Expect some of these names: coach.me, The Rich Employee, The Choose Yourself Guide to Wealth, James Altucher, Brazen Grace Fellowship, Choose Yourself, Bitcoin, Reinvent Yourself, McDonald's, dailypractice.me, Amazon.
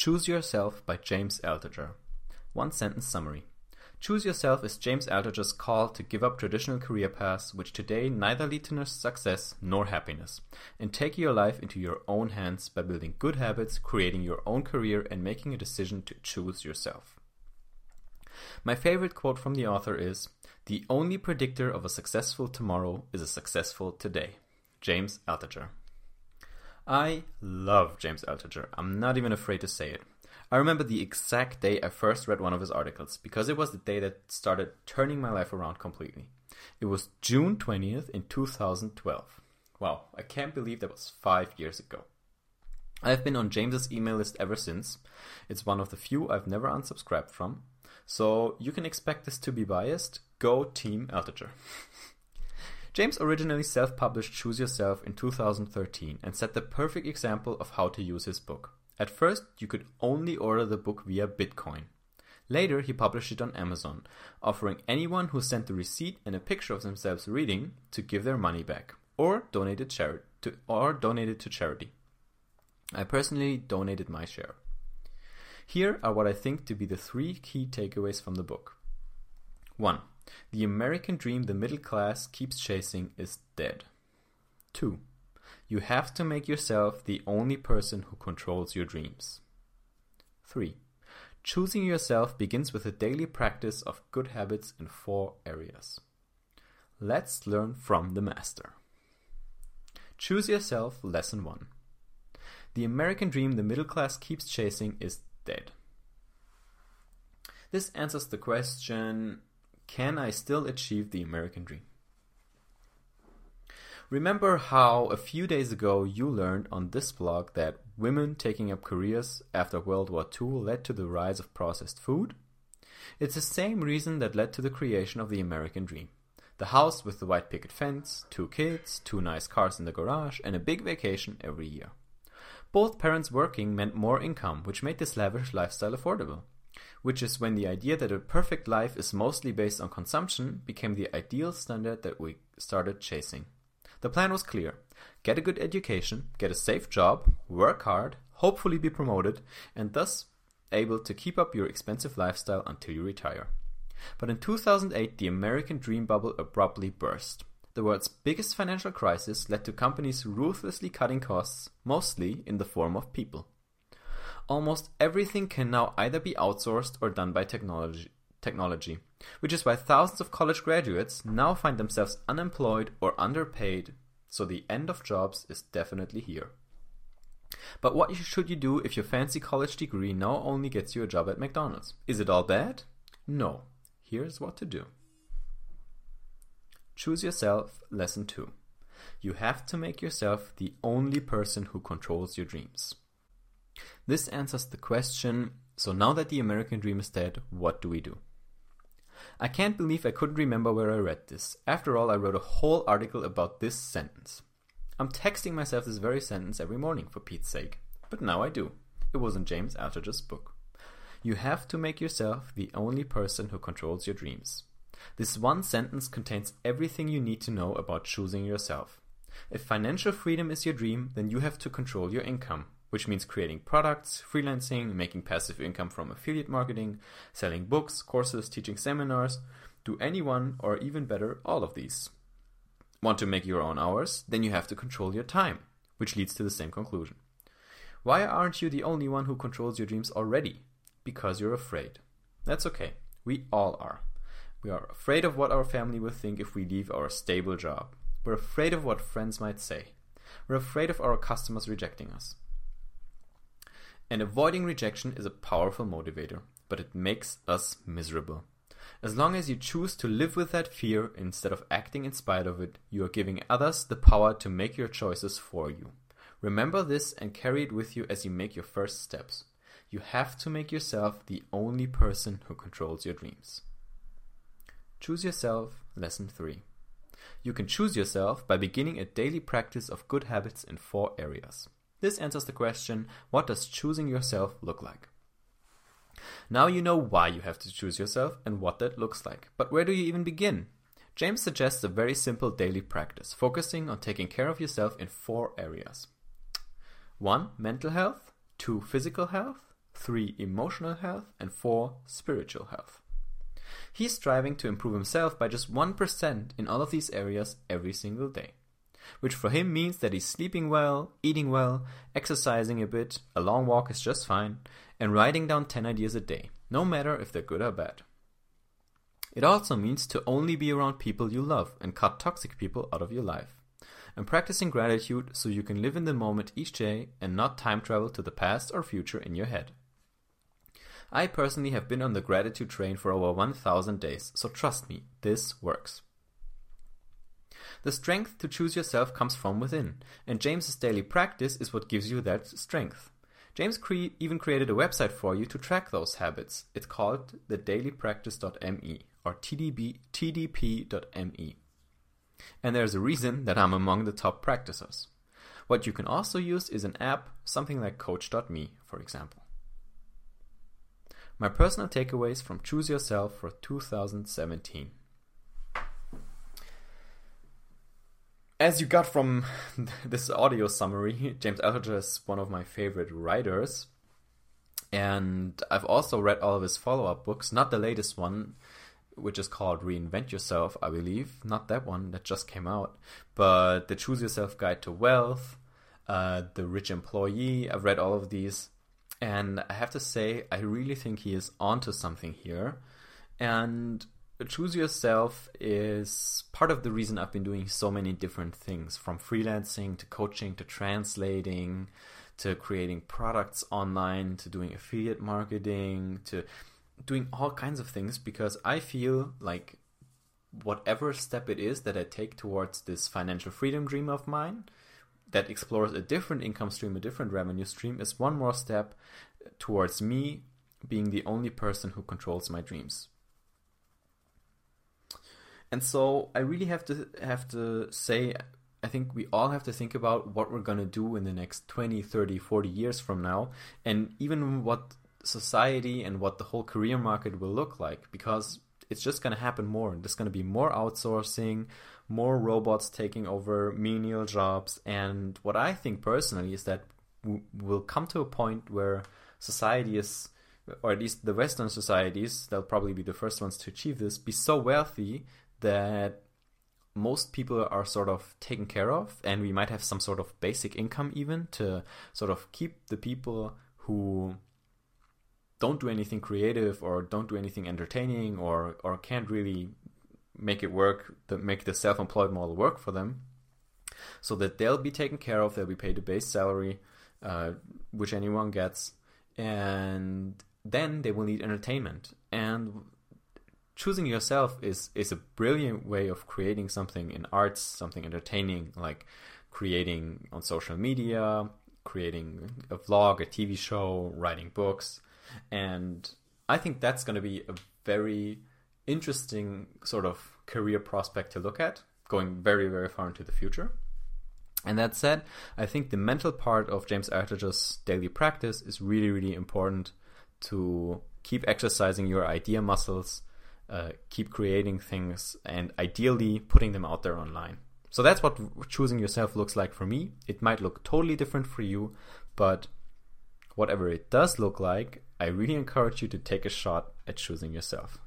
Choose Yourself by James Altucher. One sentence summary. Choose Yourself is James Altucher's call to give up traditional career paths which today neither lead to success nor happiness, and take your life into your own hands by building good habits, creating your own career, and making a decision to choose yourself. My favorite quote from the author is, "The only predictor of a successful tomorrow is a successful today." James Altucher. I love James Altucher. I'm not even afraid to say it. I remember the exact day I first read one of his articles, because it was the day that started turning my life around completely. It was June 20th in 2012. Wow, I can't believe that was 5 years ago. I've been on James's email list ever since. It's one of the few I've never unsubscribed from. So you can expect this to be biased. Go Team Altucher. James originally self-published Choose Yourself in 2013 and set the perfect example of how to use his book. At first, you could only order the book via Bitcoin. Later, he published it on Amazon, offering anyone who sent the receipt and a picture of themselves reading to give their money back or donate it to charity. I personally donated my share. Here are what I think to be the three key takeaways from the book. 1. The American dream the middle class keeps chasing is dead. 2. You have to make yourself the only person who controls your dreams. 3. Choosing yourself begins with a daily practice of good habits in 4 areas. Let's learn from the master. Choose Yourself Lesson 1. The American dream the middle class keeps chasing is dead. This answers the question, can I still achieve the American dream? Remember how a few days ago you learned on this blog that women taking up careers after World War II led to the rise of processed food? It's the same reason that led to the creation of the American dream. The house with the white picket fence, 2 kids, 2 nice cars in the garage, and a big vacation every year. Both parents working meant more income, which made this lavish lifestyle affordable. Which is when the idea that a perfect life is mostly based on consumption became the ideal standard that we started chasing. The plan was clear. Get a good education, get a safe job, work hard, hopefully be promoted, and thus able to keep up your expensive lifestyle until you retire. But in 2008, the American dream bubble abruptly burst. The world's biggest financial crisis led to companies ruthlessly cutting costs, mostly in the form of people. Almost everything can now either be outsourced or done by technology, which is why thousands of college graduates now find themselves unemployed or underpaid, so the end of jobs is definitely here. But what should you do if your fancy college degree now only gets you a job at McDonald's? Is it all bad? No. Here's what to do. Choose Yourself Lesson 2. You have to make yourself the only person who controls your dreams. This answers the question, so now that the American dream is dead, what do we do? I can't believe I couldn't remember where I read this. After all, I wrote a whole article about this sentence. I'm texting myself this very sentence every morning, for Pete's sake. But now I do. It was in James Altucher's book. You have to make yourself the only person who controls your dreams. This one sentence contains everything you need to know about choosing yourself. If financial freedom is your dream, then you have to control your income, which means creating products, freelancing, making passive income from affiliate marketing, selling books, courses, teaching seminars, do any one or even better, all of these. Want to make your own hours? Then you have to control your time, which leads to the same conclusion. Why aren't you the only one who controls your dreams already? Because you're afraid. That's okay. We all are. We are afraid of what our family will think if we leave our stable job. We're afraid of what friends might say. We're afraid of our customers rejecting us. And avoiding rejection is a powerful motivator, but it makes us miserable. As long as you choose to live with that fear instead of acting in spite of it, you are giving others the power to make your choices for you. Remember this and carry it with you as you make your first steps. You have to make yourself the only person who controls your dreams. Choose Yourself Lesson 3. You can choose yourself by beginning a daily practice of good habits in 4 areas. This answers the question, what does choosing yourself look like? Now you know why you have to choose yourself and what that looks like. But where do you even begin? James suggests a very simple daily practice, focusing on taking care of yourself in 4 areas. 1. Mental health. 2. Physical health. 3 emotional health, and 4 spiritual health. He's striving to improve himself by just 1% in all of these areas every single day, which for him means that he's sleeping well, eating well, exercising a bit, a long walk is just fine, and writing down 10 ideas a day, no matter if they're good or bad. It also means to only be around people you love and cut toxic people out of your life, and practicing gratitude so you can live in the moment each day and not time travel to the past or future in your head. I personally have been on the gratitude train for over 1,000 days, so trust me, this works. The strength to choose yourself comes from within, and James's daily practice is what gives you that strength. James even created a website for you to track those habits. It's called the dailypractice.me or tdp.me. And there's a reason that I'm among the top practicers. What you can also use is an app, something like coach.me, for example. My personal takeaways from Choose Yourself for 2017. As you got from this audio summary, James Altucher is one of my favorite writers. And I've also read all of his follow-up books, not the latest one, which is called Reinvent Yourself, I believe. Not that one that just came out, but The Choose Yourself Guide to Wealth, The Rich Employee. I've read all of these. And I have to say, I really think he is onto something here. And Choose Yourself is part of the reason I've been doing so many different things, from freelancing to coaching to translating to creating products online to doing affiliate marketing to doing all kinds of things, because I feel like whatever step it is that I take towards this financial freedom dream of mine that explores a different income stream, a different revenue stream, is one more step towards me being the only person who controls my dreams. And so I really have to say, I think we all have to think about what we're going to do in the next 20, 30, 40 years from now, and even what society and what the whole career market will look like, because it's just going to happen more. There's going to be more outsourcing, more robots taking over menial jobs. And what I think personally is that we'll come to a point where society is, or at least the Western societies, they'll probably be the first ones to achieve this, be so wealthy that most people are sort of taken care of, and we might have some sort of basic income even to sort of keep the people who don't do anything creative or don't do anything entertaining or can't really make it work, make the self-employed model work for them, so that they'll be taken care of, they'll be paid a base salary, which anyone gets, and then they will need entertainment. And choosing yourself is a brilliant way of creating something in arts, something entertaining, like creating on social media, creating a vlog, a TV show, writing books. And I think that's going to be a very interesting sort of career prospect to look at, going very, very far into the future. And that said, I think the mental part of James Altucher's daily practice is really, really important to keep exercising your idea muscles, keep creating things, and ideally putting them out there online. So that's what choosing yourself looks like for me. It might look totally different for you, but whatever it does look like, I really encourage you to take a shot at choosing yourself.